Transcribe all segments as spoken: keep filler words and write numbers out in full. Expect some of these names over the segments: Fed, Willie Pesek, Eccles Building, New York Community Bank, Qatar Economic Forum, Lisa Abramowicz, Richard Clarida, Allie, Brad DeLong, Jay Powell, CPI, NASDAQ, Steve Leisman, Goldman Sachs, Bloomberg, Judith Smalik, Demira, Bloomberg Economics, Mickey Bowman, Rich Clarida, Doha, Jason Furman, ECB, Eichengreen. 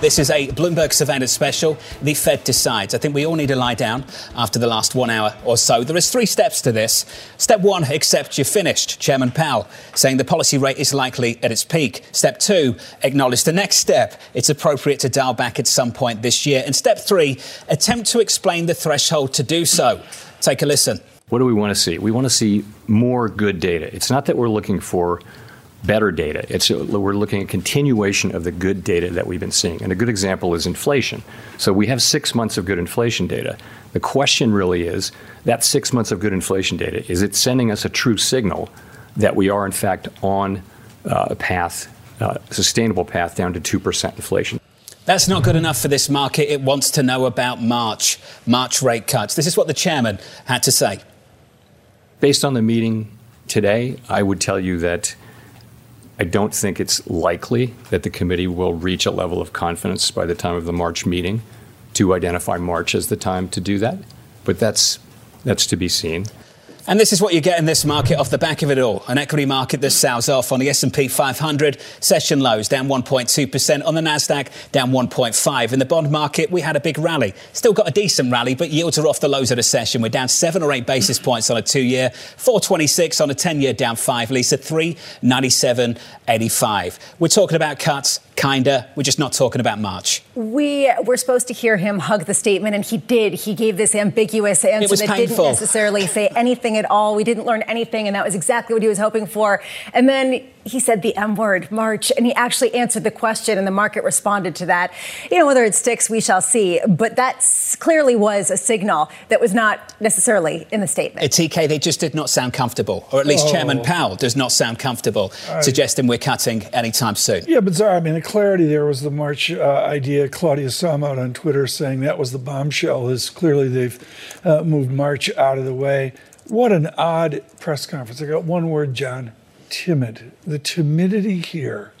This is a Bloomberg Savannah special, The Fed Decides. I think we all need to lie down after the last one hour or so. There is three steps to this. Step one, accept you're finished. Chairman Powell saying the policy rate is likely at its peak. Step two, acknowledge the next step. It's appropriate to dial back at some point this year. And step three, attempt to explain the threshold to do so. Take a listen. What do we want to see? We want to see more good data. It's not that we're looking for better data. It's, we're looking at continuation of the good data that we've been seeing. And a good example is inflation. So we have six months of good inflation data. The question really is, that six months of good inflation data, is it sending us a true signal that we are, in fact, on uh, a path, uh, sustainable path down to two percent inflation? That's not good enough for this market. It wants to know about March, March rate cuts. This is what the chairman had to say. Based on the meeting today, I would tell you that I don't think it's likely that the committee will reach a level of confidence by the time of the March meeting to identify March as the time to do that. But that's that's to be seen. And this is what you get in this market off the back of it all. An equity market that sours off on the S and P five hundred, session lows down one point two percent, on the NASDAQ down one point five percent. In the bond market, we had a big rally. Still got a decent rally, but yields are off the lows of the session. We're down seven or eight basis points on a two-year, four twenty-six on a ten-year down five. Lisa, three ninety-seven eighty-five. We're talking about cuts. Kinda. We're just not talking about March. We were supposed to hear him hug the statement, and he did. He gave this ambiguous answer that painful. Didn't necessarily say anything at all. We didn't learn anything, and that was exactly what he was hoping for. And then he said the M word, March, and he actually answered the question, and the market responded to that. You know, whether it sticks, we shall see. But that clearly was a signal that was not necessarily in the statement. At T K, they just did not sound comfortable, or at least oh. Chairman Powell does not sound comfortable, I... suggesting we're cutting anytime soon. Yeah, but sorry, I mean, clarity there was the March uh, idea. Claudia Samot on Twitter saying that was the bombshell, is clearly they've uh, moved March out of the way. What an odd press conference. I got one word, John. Timid. The timidity here,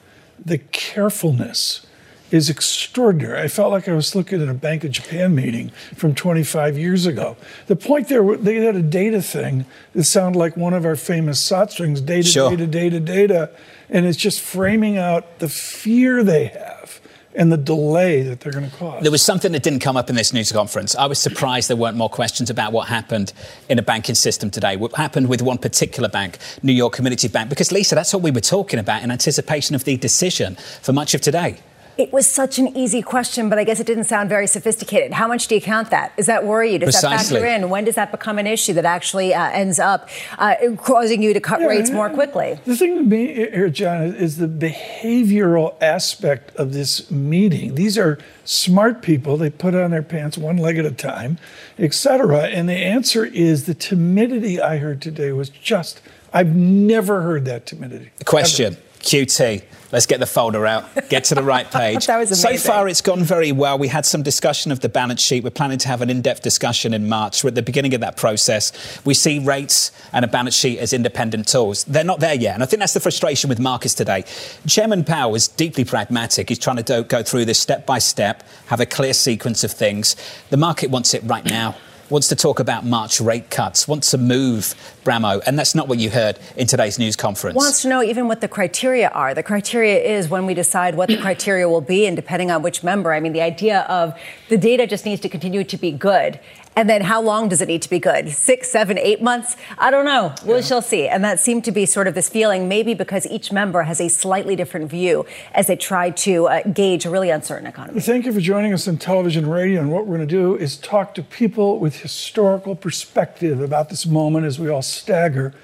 the carefulness is extraordinary. I felt like I was looking at a Bank of Japan meeting from twenty-five years ago. The point there, they had a data thing that sounded like one of our famous sotstrings, data, sure. data, data, data. And it's just framing out the fear they have and the delay that they're going to cause. There was something that didn't come up in this news conference. I was surprised there weren't more questions about what happened in a banking system today, what happened with one particular bank, New York Community Bank, because, Lisa, that's what we were talking about in anticipation of the decision for much of today. It was such an easy question, but I guess it didn't sound very sophisticated. How much do you count that? Does that worry you? Does Precisely. That factor in? When does that become an issue that actually uh, ends up uh, causing you to cut yeah, rates more quickly? The thing with me here, John, is the behavioral aspect of this meeting. These are smart people. They put on their pants one leg at a time, et cetera. And the answer is the timidity I heard today was just, I've never heard that timidity. Question. Ever. Q T. Let's get the folder out, get to the right page. That was amazing. So far, it's gone very well. We had some discussion of the balance sheet. We're planning to have an in-depth discussion in March. We're at the beginning of that process. We see rates and a balance sheet as independent tools. They're not there yet. And I think that's the frustration with markets today. Chairman Powell is deeply pragmatic. He's trying to do- go through this step by step, have a clear sequence of things. The market wants it right now. Wants to talk about March rate cuts, wants to move Bramo, and that's not what you heard in today's news conference. Wants to know even what the criteria are. The criteria is when we decide what the criteria will be, and depending on which member. I mean, the idea of the data just needs to continue to be good. And then how long does it need to be good? Six, seven, eight months? I don't know. We yeah. shall see. And that seemed to be sort of this feeling, maybe because each member has a slightly different view as they try to uh, gauge a really uncertain economy. Thank you for joining us on television, radio. And what we're going to do is talk to people with historical perspective about this moment as we all stagger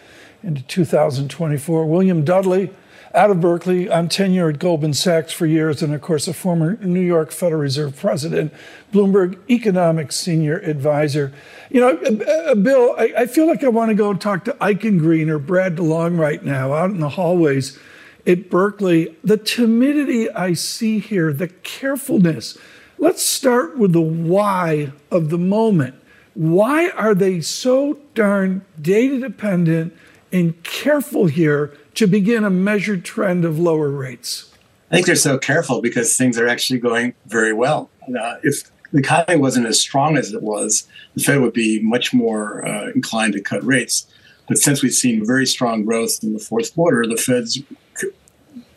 into two thousand twenty-four. William Dudley, out of Berkeley, I'm tenure at Goldman Sachs for years, and of course a former New York Federal Reserve president, Bloomberg Economics senior advisor. You know, Bill, I, I feel like I want to go and talk to Eichengreen or Brad DeLong right now out in the hallways at Berkeley. The timidity I see here, the carefulness. Let's start with the why of the moment. Why are they so darn data dependent and careful here to begin a measured trend of lower rates? I think they're so careful because things are actually going very well. Uh, if the economy wasn't as strong as it was, the Fed would be much more uh, inclined to cut rates. But since we've seen very strong growth in the fourth quarter, the Fed's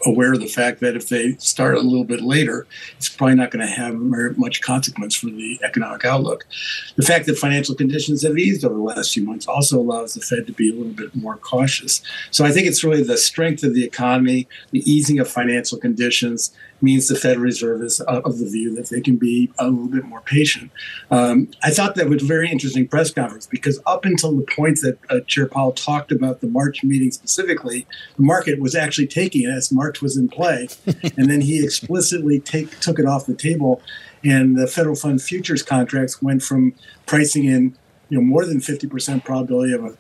aware of the fact that if they start a little bit later, it's probably not going to have very much consequence for the economic outlook. The fact that financial conditions have eased over the last few months also allows the Fed to be a little bit more cautious. So I think it's really the strength of the economy, the easing of financial conditions means the Federal Reserve is of the view that they can be a little bit more patient. Um, I thought that was a very interesting press conference because up until the point that uh, Chair Powell talked about the March meeting specifically, the market was actually taking it as March was in play. And then he explicitly take, took it off the table. And the federal fund futures contracts went from pricing in you know, more than fifty percent probability of a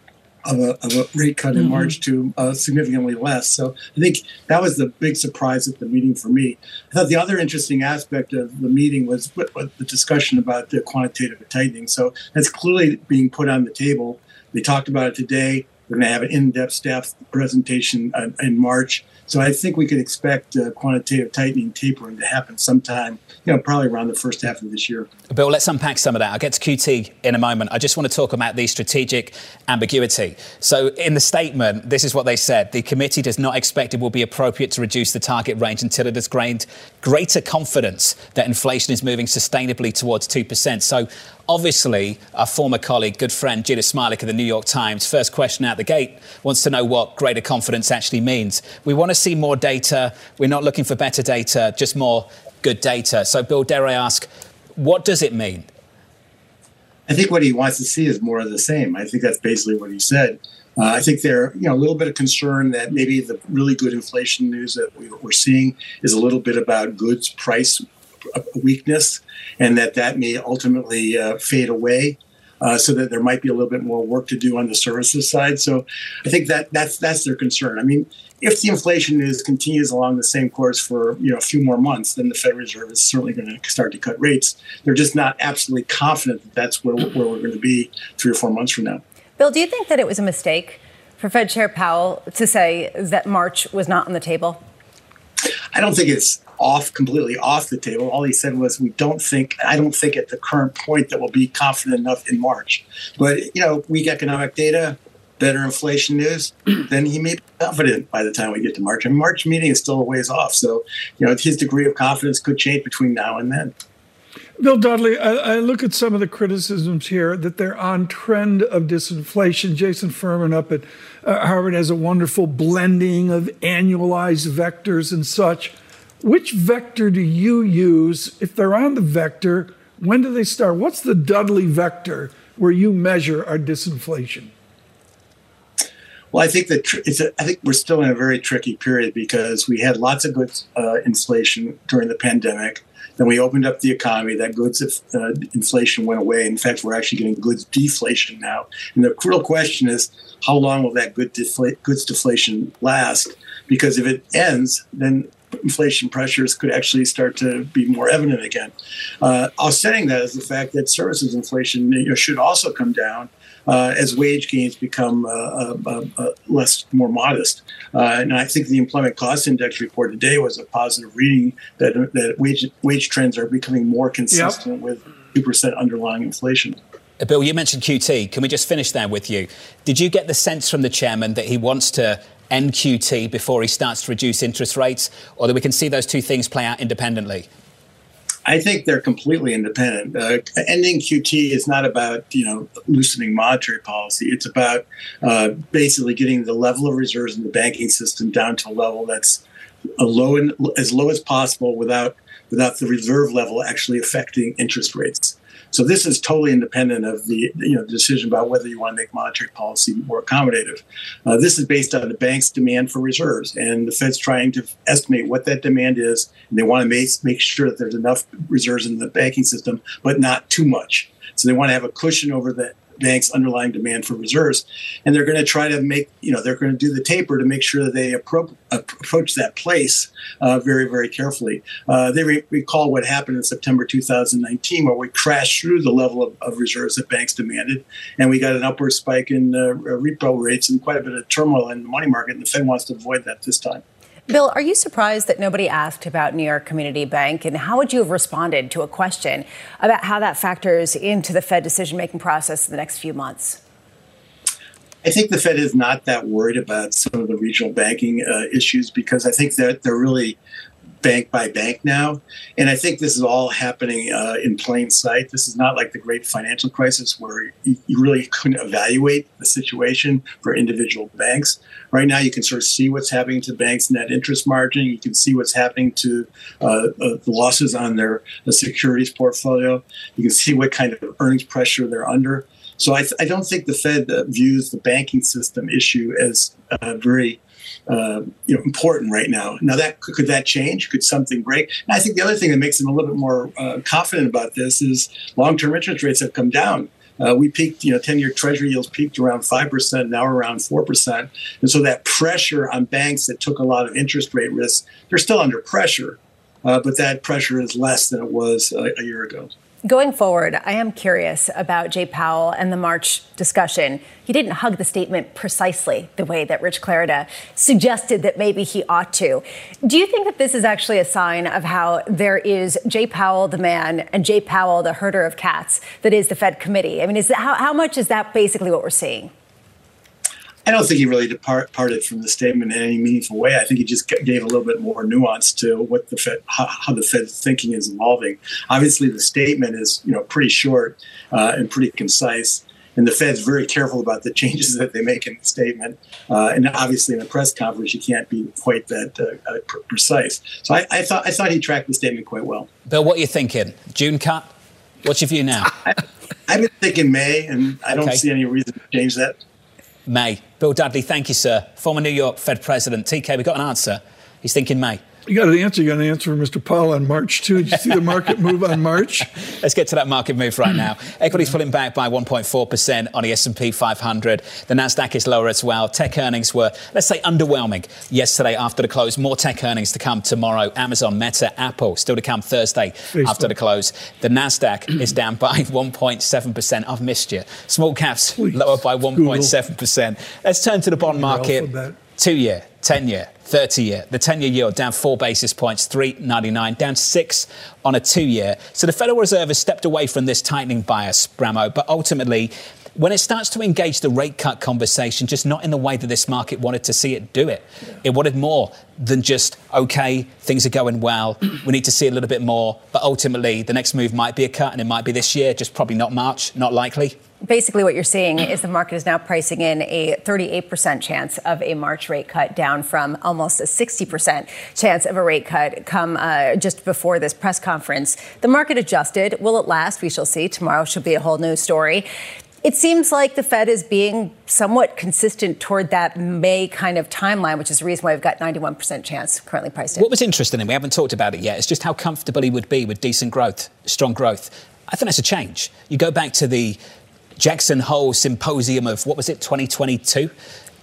Of a, of a rate cut in March to uh, significantly less. So I think that was the big surprise at the meeting for me. I thought the other interesting aspect of the meeting was what, what the discussion about the quantitative tightening. So that's clearly being put on the table. They talked about it today. We're going to have an in-depth staff presentation uh, in March. So I think we could expect uh, quantitative tightening tapering to happen sometime, you know, probably around the first half of this year. Bill, let's unpack some of that. I'll get to Q T in a moment. I just want to talk about the strategic ambiguity. So in the statement, this is what they said. The committee does not expect it will be appropriate to reduce the target range until it has gained greater confidence that inflation is moving sustainably towards two percent. So obviously, our former colleague, good friend Judith Smalik of the New York Times, first question out the gate, wants to know what greater confidence actually means. We want to see more data. We're not looking for better data, just more good data. So, Bill, dare I ask, what does it mean? I think what he wants to see is more of the same. I think that's basically what he said. Uh, I think there, you know, a little bit of concern that maybe the really good inflation news that we, we're seeing is a little bit about goods price weakness, and that that may ultimately uh, fade away, uh, so that there might be a little bit more work to do on the services side. So I think that that's that's their concern. I mean, if the inflation news continues along the same course for you know a few more months, then the Federal Reserve is certainly going to start to cut rates. They're just not absolutely confident that that's where, where we're going to be three or four months from now. Bill, do you think that it was a mistake for Fed Chair Powell to say that March was not on the table? I don't think it's off completely off the table. All he said was, we don't think, I don't think at the current point that we'll be confident enough in March. But, you know, weak economic data, better inflation news, then he may be confident by the time we get to March. And March meeting is still a ways off. So, you know, his degree of confidence could change between now and then. Bill Dudley, I, I look at some of the criticisms here that they're on trend of disinflation. Jason Furman up at uh, Harvard has a wonderful blending of annualized vectors and such. Which vector do you use? If they're on the vector, when do they start? What's the Dudley vector where you measure our disinflation? Well, I think that tr- it's a, I think we're still in a very tricky period because we had lots of good uh, inflation during the pandemic. Then we opened up the economy. That goods uh, inflation went away. In fact, we're actually getting goods deflation now. And the real question is, how long will that good defla- goods deflation last? Because if it ends, then inflation pressures could actually start to be more evident again. Uh, offsetting that is the fact that services inflation you know, should also come down uh, as wage gains become uh, uh, uh, less, more modest. Uh, and I think the Employment Cost Index report today was a positive reading that that wage wage trends are becoming more consistent yep. with two percent underlying inflation. Bill, you mentioned Q T. Can we just finish there with you? Did you get the sense from the chairman that he wants to end Q T before he starts to reduce interest rates, or that we can see those two things play out independently? I think they're completely independent. Uh, ending Q T is not about, you know, loosening monetary policy. It's about uh, basically getting the level of reserves in the banking system down to a level that's a low in, as low as possible without without the reserve level actually affecting interest rates. So this is totally independent of the you know decision about whether you want to make monetary policy more accommodative. Uh, this is based on the bank's demand for reserves, and the Fed's trying to estimate what that demand is, and they want to make, make sure that there's enough reserves in the banking system, but not too much. So they want to have a cushion over the bank's underlying demand for reserves, and they're going to try to make, you know, they're going to do the taper to make sure that they appro- approach that place uh, very, very carefully. Uh, they re- recall what happened in September two thousand nineteen, where we crashed through the level of, of reserves that banks demanded, and we got an upward spike in uh, repo rates and quite a bit of turmoil in the money market, and the Fed wants to avoid that this time. Bill, are you surprised that nobody asked about New York Community Bank, and how would you have responded to a question about how that factors into the Fed decision-making process in the next few months? I think the Fed is not that worried about some of the regional banking uh, issues, because I think that they're really bank by bank now. And I think this is all happening uh, in plain sight. This is not like the great financial crisis where you really couldn't evaluate the situation for individual banks. Right now, you can sort of see what's happening to banks' net interest margin. You can see what's happening to uh, uh, the losses on their the securities portfolio. You can see what kind of earnings pressure they're under. So I, th- I don't think the Fed uh, views the banking system issue as uh, very Uh, you know, important right now. Now, that could that change? Could something break? And I think the other thing that makes them a little bit more uh, confident about this is long-term interest rates have come down. Uh, we peaked, you know, ten-year Treasury yields peaked around five percent, now around four percent. And so that pressure on banks that took a lot of interest rate risks, they're still under pressure, uh, but that pressure is less than it was uh, a year ago. Going forward, I am curious about Jay Powell and the March discussion. He didn't hug the statement precisely the way that Rich Clarida suggested that maybe he ought to. Do you think that this is actually a sign of how there is Jay Powell the man and Jay Powell the herder of cats that is the Fed committee? I mean, is that, how, how much is that basically what we're seeing? I don't think he really departed from the statement in any meaningful way. I think he just gave a little bit more nuance to what the Fed, how, how the Fed's thinking is evolving. Obviously, the statement is, you know, pretty short uh, and pretty concise, and the Fed's very careful about the changes that they make in the statement. Uh, and obviously, in a press conference, you can't be quite that uh, precise. So I, I thought I thought he tracked the statement quite well. Bill, what are you thinking? June cut? What's your view now? I, I've been thinking May, and I don't okay. see any reason to change that. May. Bill Dudley, thank you, sir. Former New York Fed president. T K, we got an answer. He's thinking May. You got an answer. You got an answer for Mister Powell on March, too. Did you see the market move on March? Let's get to that market move right now. Equities pulling back by one point four percent on the S and P five hundred. The Nasdaq is lower as well. Tech earnings were, let's say, underwhelming yesterday after the close. More tech earnings to come tomorrow. Amazon, Meta, Apple still to come Thursday Facebook. After the close. The Nasdaq is down by one point seven percent. I've missed you. Small caps Please. Lower by one point seven percent. Let's turn to the bond market. Two-year, ten-year, thirty-year. The ten-year yield down four basis points, three ninety-nine, down six on a two-year. So the Federal Reserve has stepped away from this tightening bias, Bramo, but ultimately, when it starts to engage the rate cut conversation, just not in the way that this market wanted to see it do it. Yeah. It wanted more than just, OK, things are going well, we need to see a little bit more, but ultimately the next move might be a cut, and it might be this year, just probably not March, not likely. Basically, what you're seeing is the market is now pricing in a thirty-eight percent chance of a March rate cut, down from almost a sixty percent chance of a rate cut come uh, just before this press conference. The market adjusted. Will it last? We shall see. Tomorrow should be a whole new story. It seems like the Fed is being somewhat consistent toward that May kind of timeline, which is the reason why we've got ninety-one percent chance currently priced in. What was interesting, and we haven't talked about it yet, is just how comfortable he would be with decent growth, strong growth. I think that's a change. You go back to the Jackson Hole symposium of, what was it, twenty twenty-two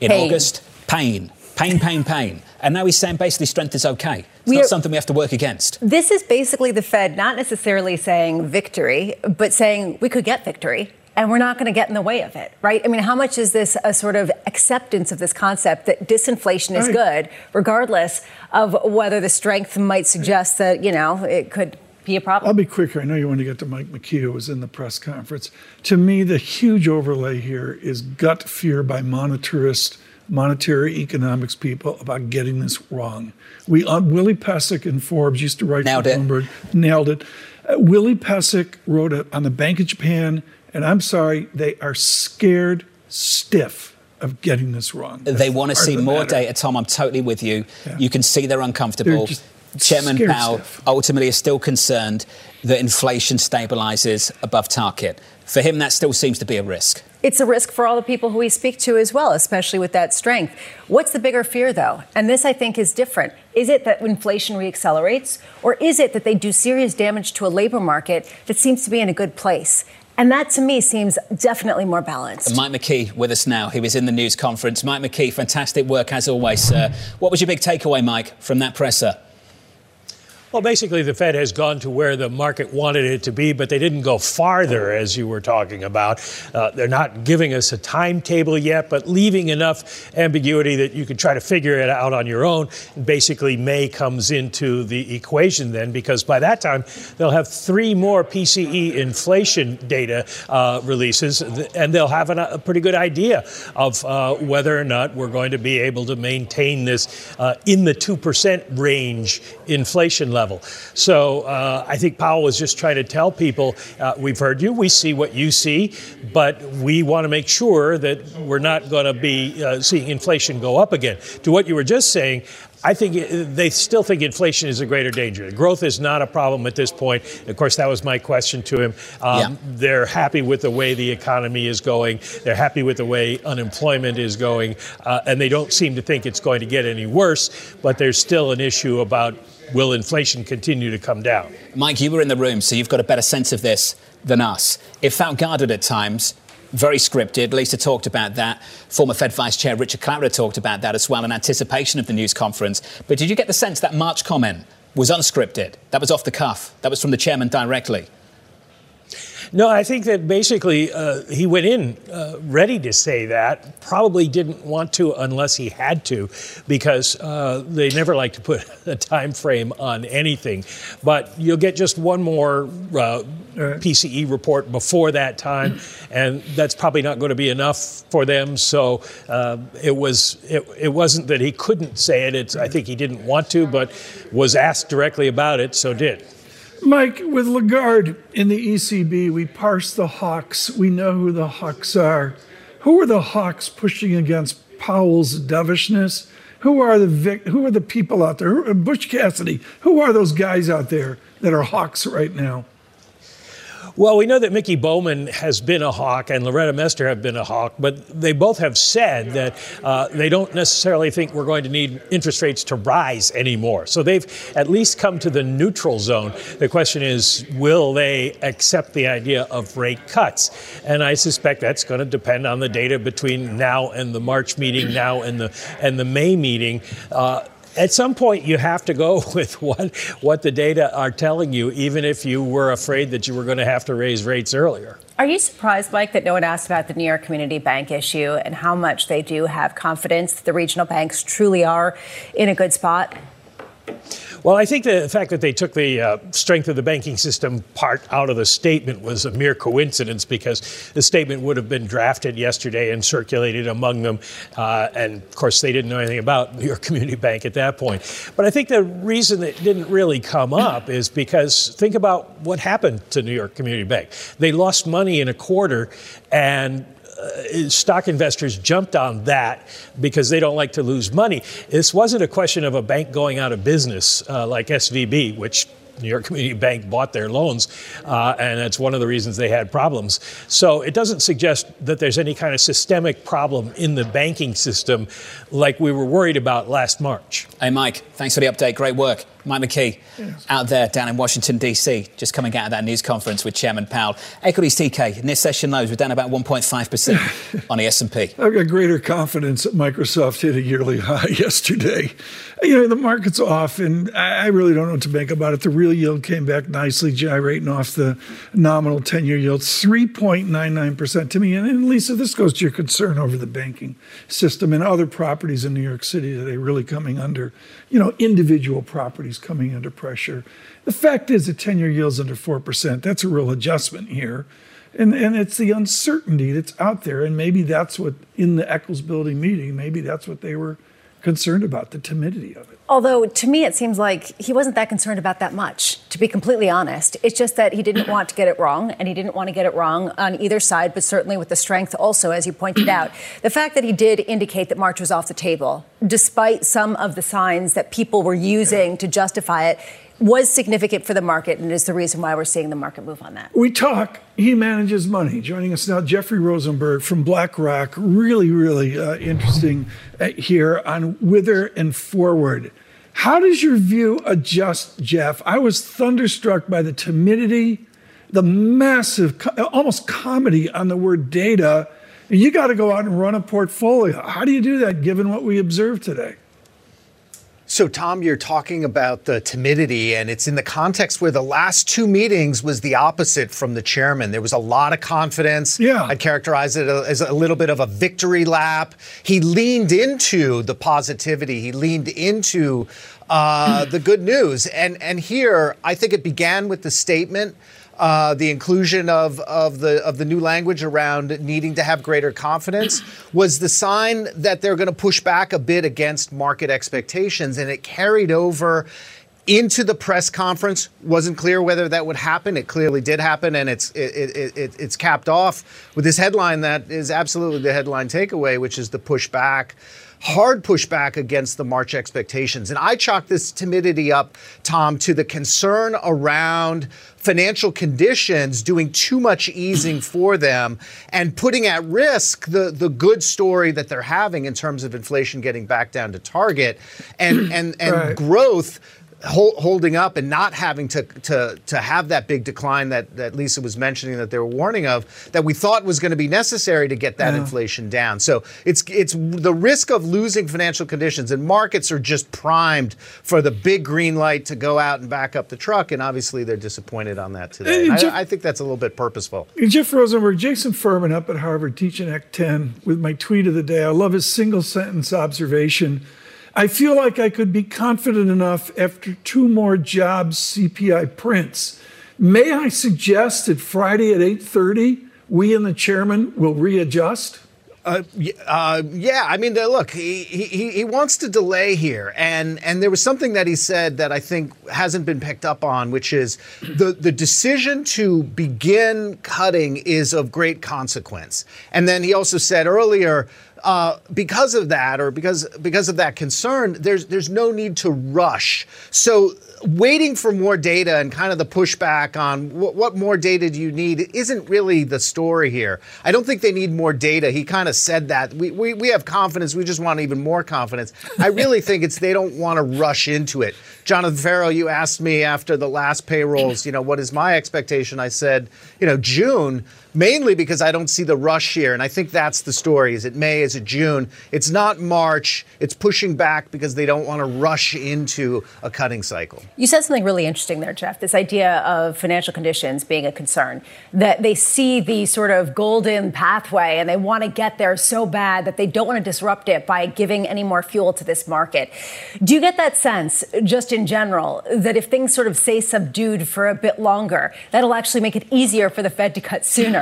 in pain. August? Pain. Pain, pain, pain. And now he's saying basically strength is okay. It's we not are, something we have to work against. This is basically the Fed not necessarily saying victory, but saying we could get victory. And we're not going to get in the way of it, right? I mean, how much is this a sort of acceptance of this concept that disinflation is good, regardless of whether the strength might suggest that, you know, it could be a problem? I'll be quicker. I know you want to get to Mike McKee, who was in the press conference. To me, the huge overlay here is gut fear by monetarist, monetary economics people about getting this wrong. We, Willie Pesek and Forbes used to write nailed for Bloomberg, it. nailed it. Uh, Willie Pesic wrote a, on the Bank of Japan, and I'm sorry, they are scared stiff of getting this wrong. That's they want to see more matter. data, Tom. I'm totally with you. Yeah. You can see they're uncomfortable. They're Chairman Powell stiff. ultimately is still concerned that inflation stabilises above target. For him, that still seems to be a risk. It's a risk for all the people who we speak to as well, especially with that strength. What's the bigger fear, though? And this, I think, is different. Is it that inflation reaccelerates, or is it that they do serious damage to a labor market that seems to be in a good place? And that, to me, seems definitely more balanced. Mike McKee with us now. He was in the news conference. Mike McKee, fantastic work as always, sir. What was your big takeaway, Mike, from that presser? Well, basically, the Fed has gone to where the market wanted it to be, but they didn't go farther, as you were talking about. Uh, they're not giving us a timetable yet, but leaving enough ambiguity that you can try to figure it out on your own. And basically, May comes into the equation then, because by that time, they'll have three more P C E inflation data uh, releases, and they'll have an, a pretty good idea of uh, whether or not we're going to be able to maintain this uh, in the two percent range inflation level. Level. So uh, I think Powell was just trying to tell people, uh, we've heard you, we see what you see, but we want to make sure that we're not going to be uh, seeing inflation go up again. To what you were just saying, I think they still think inflation is a greater danger. Growth is not a problem at this point. Of course, that was my question to him. Um, yeah. They're happy with the way the economy is going. They're happy with the way unemployment is going. Uh, and they don't seem to think it's going to get any worse. But there's still an issue about, will inflation continue to come down? Mike, you were in the room, so you've got a better sense of this than us. It felt guarded at times. Very scripted. Lisa talked about that. Former Fed Vice Chair Richard Clarida talked about that as well in anticipation of the news conference. But did you get the sense that March comment was unscripted? That was off the cuff. That was from the chairman directly. No, I think that basically uh, he went in uh, ready to say that, probably didn't want to unless he had to, because uh, they never like to put a time frame on anything. But you'll get just one more uh, P C E report before that time, and that's probably not going to be enough for them. So uh, it was it, it wasn't that he couldn't say it. It's, I think he didn't want to, but was asked directly about it, so did. Mike, with Lagarde in the E C B, we parse the hawks. We know who the hawks are. Who are the hawks pushing against Powell's dovishness? Who are the vic- who are the people out there? Butch Cassidy. Who are those guys out there that are hawks right now? Well, we know that Mickey Bowman has been a hawk and Loretta Mester have been a hawk, but they both have said that uh, they don't necessarily think we're going to need interest rates to rise anymore. So they've at least come to the neutral zone. The question is, will they accept the idea of rate cuts? And I suspect that's going to depend on the data between now and the March meeting, now and the and the May meeting. Uh, At some point, you have to go with what what the data are telling you, even if you were afraid that you were going to have to raise rates earlier. Are you surprised, Mike, that no one asked about the New York Community Bank issue and how much they do have confidence that the regional banks truly are in a good spot? Well, I think the fact that they took the uh, strength of the banking system part out of the statement was a mere coincidence, because the statement would have been drafted yesterday and circulated among them. Uh, and, of course, they didn't know anything about New York Community Bank at that point. But I think the reason that it didn't really come up is because think about what happened to New York Community Bank. They lost money in a quarter, and Uh, stock investors jumped on that because they don't like to lose money. This wasn't a question of a bank going out of business uh, like S V B, which New York Community Bank bought their loans, uh, and that's one of the reasons they had problems. So it doesn't suggest that there's any kind of systemic problem in the banking system like we were worried about last March. Hey, Mike, thanks for the update. Great work. Mike McKee, yes, out there down in Washington, D C, just coming out of that news conference with Chairman Powell. Equities T K, near session lows, we're down about one point five percent on the S and P. I've got greater confidence that Microsoft hit a yearly high yesterday. You know, the market's off, and I really don't know what to make about it. The real yield came back nicely, gyrating off the nominal ten-year yield, three point nine nine percent to me. And Lisa, this goes to your concern over the banking system and other properties in New York City that are really coming under, you know, individual properties coming under pressure. The fact is the ten-year yield's under four percent. That's a real adjustment here. And and it's the uncertainty that's out there. And maybe that's what, in the Eccles Building meeting, maybe that's what they were concerned about the timidity of it. Although, to me, it seems like he wasn't that concerned about that much, to be completely honest. It's just that he didn't want to get it wrong, and he didn't want to get it wrong on either side, but certainly with the strength also, as you pointed out. The fact that he did indicate that March was off the table, despite some of the signs that people were using to justify it, was significant for the market and is the reason why we're seeing the market move on that. We talk. He manages money. Joining us now, Jeffrey Rosenberg from BlackRock. Really, really uh, interesting uh, here on Wither and Forward. How does your view adjust, Jeff? I was thunderstruck by the timidity, the massive, almost comedy on the word data. You got to go out and run a portfolio. How do you do that given what we observed today? So, Tom, you're talking about the timidity, and it's in the context where the last two meetings was the opposite from the chairman. There was a lot of confidence. Yeah. I'd characterize it as a little bit of a victory lap. He leaned into the positivity. He leaned into uh, the good news. And, and here, I think it began with the statement. Uh, the inclusion of, of the of the new language around needing to have greater confidence was the sign that they're going to push back a bit against market expectations. And it carried over into the press conference. Wasn't clear whether that would happen. It clearly did happen. And it's it, it, it, it's capped off with this headline that is absolutely the headline takeaway, which is the pushback. Hard pushback against the March expectations. And I chalk this timidity up, Tom, to the concern around financial conditions doing too much easing for them and putting at risk the, the good story that they're having in terms of inflation getting back down to target and, and, and right. growth hold, holding up and not having to, to, to have that big decline that, that Lisa was mentioning that they were warning of that we thought was going to be necessary to get that yeah. inflation down. So it's it's the risk of losing financial conditions, and markets are just primed for the big green light to go out and back up the truck, and obviously they're disappointed on that today. Hey, Jeff, I, I think that's a little bit purposeful. Jeff Rosenberg, Jason Furman up at Harvard teaching Act ten with my tweet of the day. I love his single sentence observation. I feel like I could be confident enough after two more jobs C P I prints. May I suggest that Friday at eight thirty, we and the chairman will readjust? Uh, uh, yeah, I mean, look, he, he he wants to delay here. And and there was something that he said that I think hasn't been picked up on, which is the, the decision to begin cutting is of great consequence. And then he also said earlier, Uh, because of that, or because because of that concern, there's there's no need to rush. So waiting for more data and kind of the pushback on wh- what more data do you need isn't really the story here. I don't think they need more data. He kind of said that. We, we, we have confidence. We just want even more confidence. I really think it's they don't want to rush into it. Jonathan Ferro, you asked me after the last payrolls, you know, what is my expectation? I said, you know, June. Mainly because I don't see the rush here. And I think that's the story. Is it May? Is it June? It's not March. It's pushing back because they don't want to rush into a cutting cycle. You said something really interesting there, Jeff, this idea of financial conditions being a concern, that they see the sort of golden pathway and they want to get there so bad that they don't want to disrupt it by giving any more fuel to this market. Do you get that sense, just in general, that if things sort of stay subdued for a bit longer, that'll actually make it easier for the Fed to cut sooner?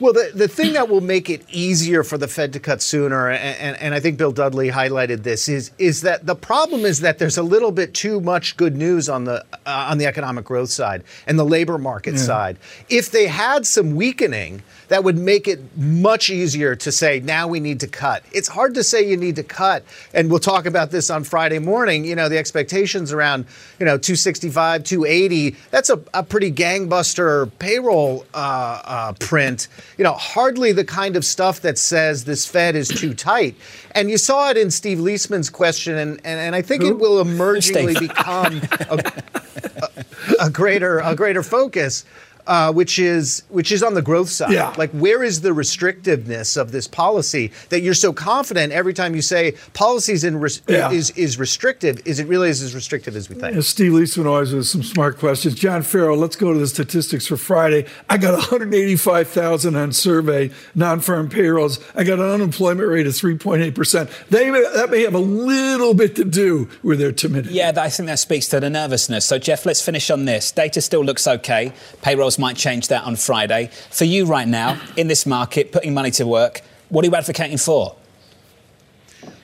Well, the, the thing that will make it easier for the Fed to cut sooner, and, and, and I think Bill Dudley highlighted this, is is that the problem is that there's a little bit too much good news on the uh, on the economic growth side and the labor market yeah. side. If they had some weakening, that would make it much easier to say, now we need to cut. It's hard to say you need to cut. And we'll talk about this on Friday morning. You know, the expectations around, you know, two sixty-five, two eighty, that's a, a pretty gangbuster payroll uh, uh, print. You know, hardly the kind of stuff that says this Fed is too tight. And you saw it in Steve Leisman's question, and, and, and I think Ooh. It will emergingly become a, a, a greater a greater focus. Uh, which is which is on the growth side. Yeah. Like, where is the restrictiveness of this policy that you're so confident every time you say policies in res- yeah. is is restrictive? Is it really as restrictive as we think? Yeah, Steve Leisman always has some smart questions. John Farrow, let's go to the statistics for Friday. I got one hundred eighty-five thousand on survey non-farm payrolls. I got an unemployment rate of three point eight percent. They may, that may have a little bit to do with their timidity. Yeah, I think that speaks to the nervousness. So Jeff, let's finish on this. Data still looks okay. Payrolls might change that on Friday. For you right now, in this market, putting money to work, what are you advocating for?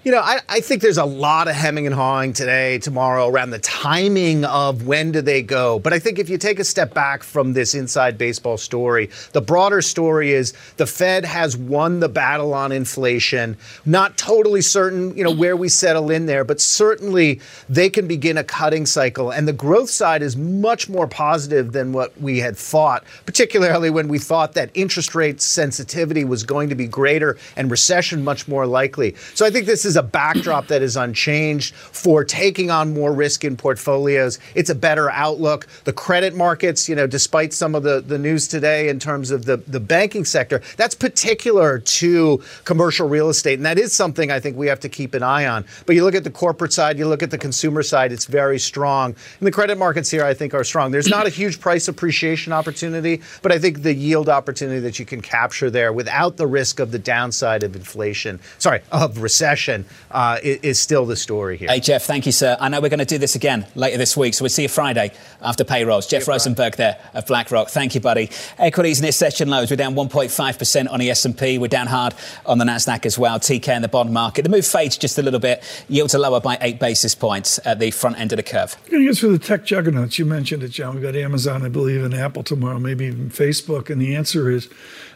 You know, I, I think there's a lot of hemming and hawing today, tomorrow, around the timing of when do they go. But I think if you take a step back from this inside baseball story, the broader story is the Fed has won the battle on inflation. Not totally certain, you know, where we settle in there, but certainly they can begin a cutting cycle. And the growth side is much more positive than what we had thought, particularly when we thought that interest rate sensitivity was going to be greater and recession much more likely. So I think this is is a backdrop that is unchanged for taking on more risk in portfolios. It's a better outlook. The credit markets, you know, despite some of the, the news today in terms of the, the banking sector, that's particular to commercial real estate. And that is something I think we have to keep an eye on. But you look at the corporate side, you look at the consumer side, it's very strong. And the credit markets here, I think, are strong. There's not a huge price appreciation opportunity, but I think the yield opportunity that you can capture there without the risk of the downside of inflation, sorry, of recession, Uh, is still the story here. Hey, Jeff, thank you, sir. I know we're going to do this again later this week, so we'll see you Friday after payrolls. Jeff Rosenberg there of BlackRock. Thank you, buddy. Equities near session lows. We're down one point five percent on the S and P. We're down hard on the Nasdaq as well. T K in the bond market. The move fades just a little bit. Yields are lower by eight basis points at the front end of the curve. Good news for the tech juggernauts. You mentioned it, John. We've got Amazon, I believe, and Apple tomorrow, maybe even Facebook. And the answer is,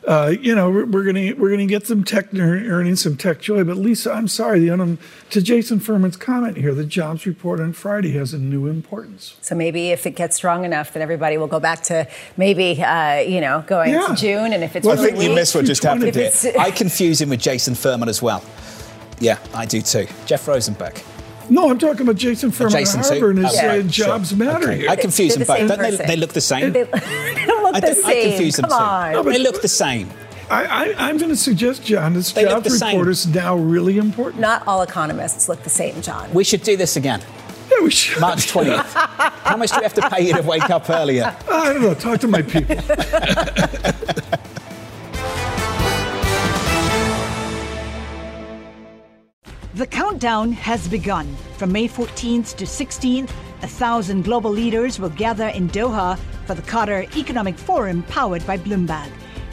uh, you know, we're, we're going we're gonna get some tech earnings, some tech joy. But Lisa, I'm sorry. Sorry, the un- to Jason Furman's comment here, the jobs report on Friday has a new importance. So maybe if it gets strong enough, then everybody will go back to maybe, uh, you know, going yeah. to June. And if it's well, really I think weak, you missed what just happened here. I confuse him with Jason Furman as well. Yeah, I do too. Jeff Rosenberg. No, I'm talking about Jason Furman at Harvard and his oh, right, jobs sure. matter okay. here. I confuse them both. Don't they, they look the same? They, they don't look I the do, same. I confuse Come them on. too. No, they look the same. I, I, I'm going to suggest, John, this job report is now really important. Not all economists look the same, John. We should do this again. Yeah, we should. March twentieth. How much do we have to pay you to wake up earlier? I don't know. Talk to my people. The countdown has begun. From May fourteenth to sixteenth, a thousand global leaders will gather in Doha for the Qatar Economic Forum powered by Bloomberg.